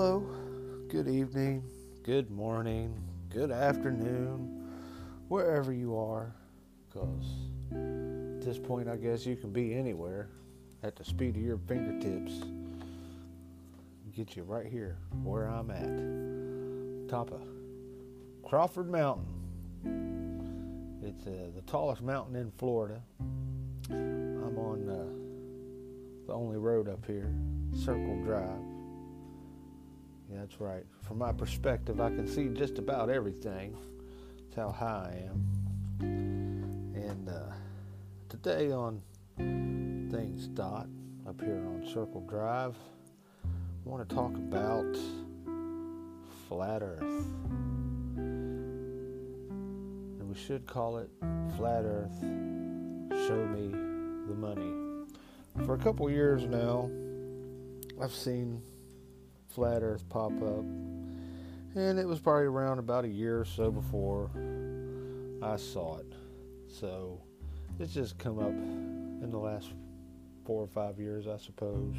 Hello, good evening, good morning, good afternoon, wherever you are, because at this point I guess you can be anywhere at the speed of your fingertips. Get you right here where I'm at, top of Crawford Mountain. It's the tallest mountain in Florida. I'm on the only road up here, Circle Drive. Yeah, that's right. From my perspective, I can see just about everything. That's how high I am. And today on Things Dot, up here on Circle Drive, I want to talk about Flat Earth. And we should call it Flat Earth, Show Me the Money. For a couple years now, I've seen Flat Earth pop up, and it was probably around about a year or so before I saw it, so it's just come up in the last 4 or 5 years, I suppose.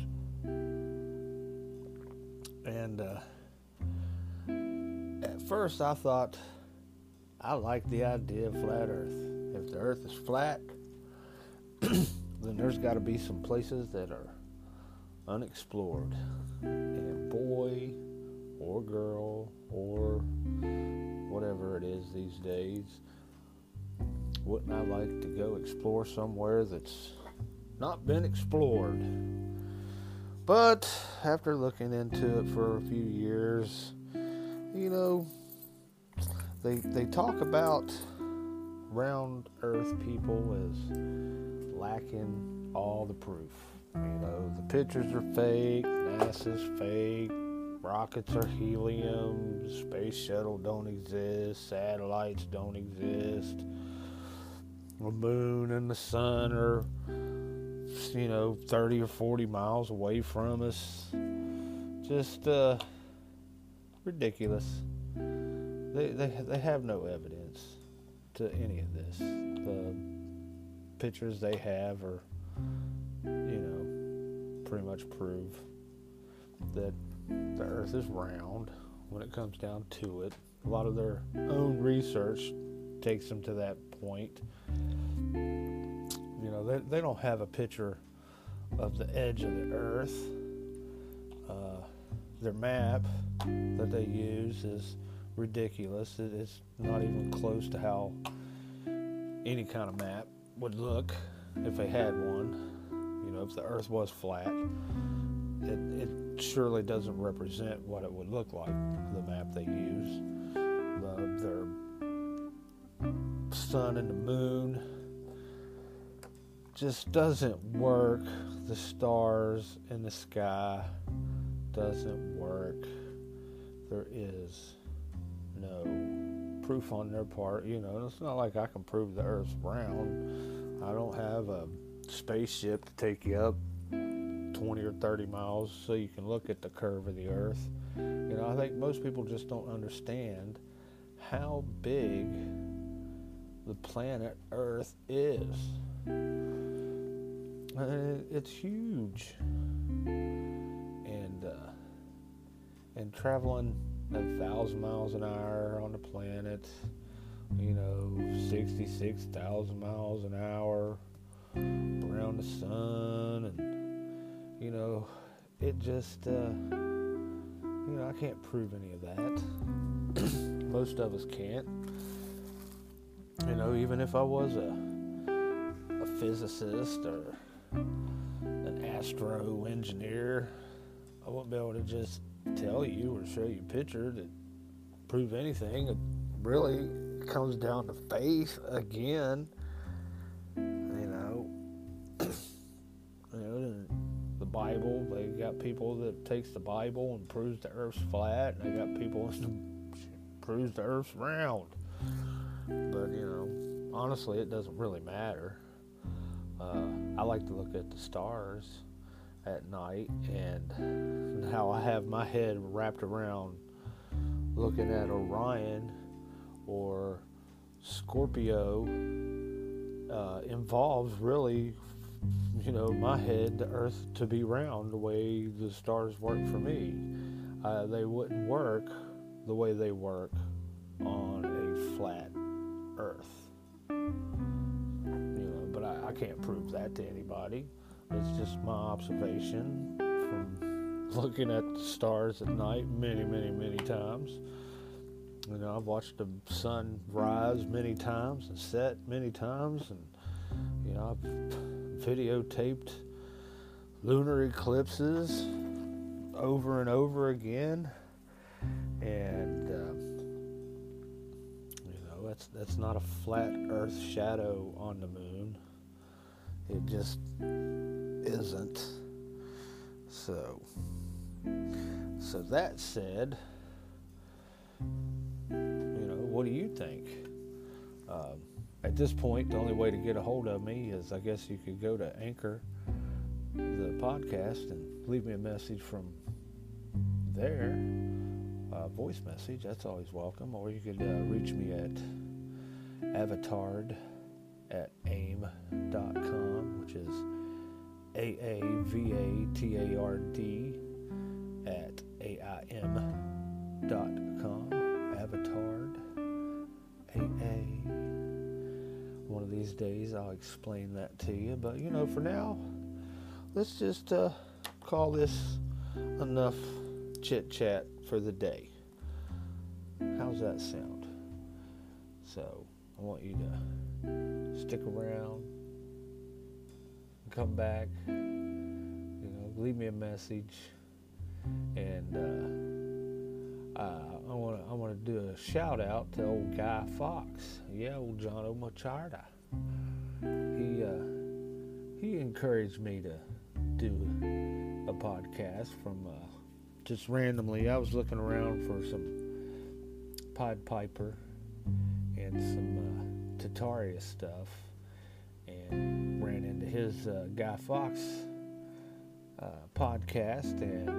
And at first I thought, I like the idea of Flat Earth. If the earth is flat, then there's got to be some places that are unexplored. And boy or girl or whatever it is these days, wouldn't I like to go explore somewhere that's not been explored? But after looking into it for a few years, you know, they talk about round earth people as lacking all the proof. You know, the pictures are fake, NASA's fake, rockets are helium, space shuttle don't exist, satellites don't exist, the moon and the sun are, you know, 30 or 40 miles away from us. Just ridiculous. They have no evidence to any of this. The pictures they have are, you know, pretty much prove that the earth is round when it comes down to it. A lot of their own research takes them to that point. You know, they don't have a picture of the edge of the earth. Their map that they use is ridiculous. It's not even close to how any kind of map would look if they had one. You know, if the earth was flat, it surely doesn't represent what it would look like, the map they use. Their sun and the moon just doesn't work. The stars in the sky doesn't work. There is no proof on their part. You know, it's not like I can prove the earth's round. I don't have a spaceship to take you up 20 or 30 miles so you can look at the curve of the earth. You know, I think most people just don't understand how big the planet Earth is. It's huge. And traveling 1,000 miles an hour on the planet, you know, 66,000 miles an hour around the sun, and you know, it just you know, I can't prove any of that. Most of us can't. You know, even if I was a physicist or an astro engineer, I wouldn't be able to just tell you or show you a picture to prove anything. It really comes down to faith again. You know, the Bible, they got people that takes the Bible and proves the earth's flat, and they got people that proves the earth's round. But, you know, honestly, it doesn't really matter. I like to look at the stars at night, and how I have my head wrapped around looking at Orion or Scorpio involves really, you know, my head, the earth to be round the way the stars work for me. they wouldn't work the way they work on a flat Earth. But I can't prove that to anybody. It's just my observation from looking at the stars at night many, many, many times. I've watched the sun rise many times and set many times, and I've videotaped lunar eclipses over and over again, and that's not a flat Earth shadow on the moon. It just isn't. So that said, what do you think? At this point, the only way to get a hold of me is, I guess, you could go to Anchor, the podcast, and leave me a message from there, voice message. That's always welcome. Or you could reach me at avatard@aim.com, which is AAVATARD@AIM.com. Avatard, AA. One of these days I'll explain that to you, but for now, let's just call this enough chit chat for the day. How's that sound? So I want you to stick around, come back, leave me a message, and I want to do a shout out to old Guy Fawkes. Yeah, old John Omacharta. He encouraged me to do a podcast from just randomly. I was looking around for some Pied Piper and some Tartaria stuff, and ran into his Guy Fawkes podcast, and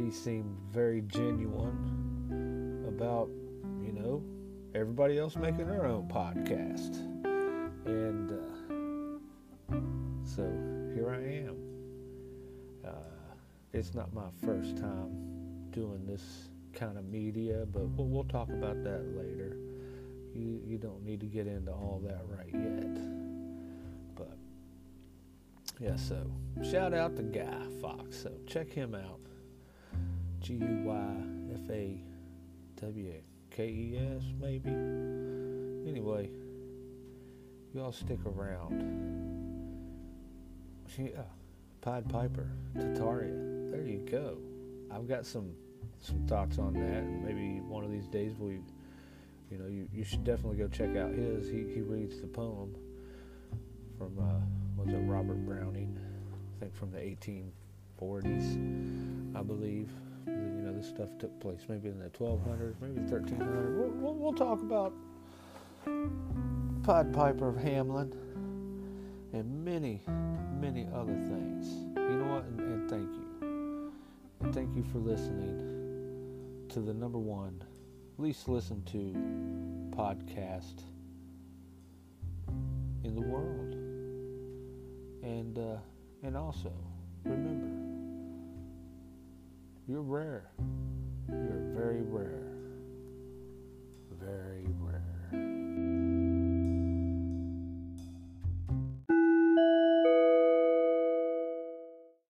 he seemed very genuine about everybody else making their own podcast, and so here I am. It's not my first time doing this kind of media, but we'll talk about that later. You don't need to get into all that right yet. But yeah, so shout out to Guy Fawkes. So check him out. GUYFAWKES maybe. Anyway, y'all stick around. Yeah, Pied Piper, Tartaria. There you go. I've got some thoughts on that. Maybe one of these days we. You should definitely go check out his. He reads the poem from, Robert Browning, I think from the 1840s, I believe. This stuff took place maybe in the 1200s, maybe 1300s. We'll talk about Pied Piper of Hamelin and many, many other things. You know what? And thank you. And thank you for listening to the number one least listened to podcast in the world. And also, remember, you're rare. You're very rare. Very rare.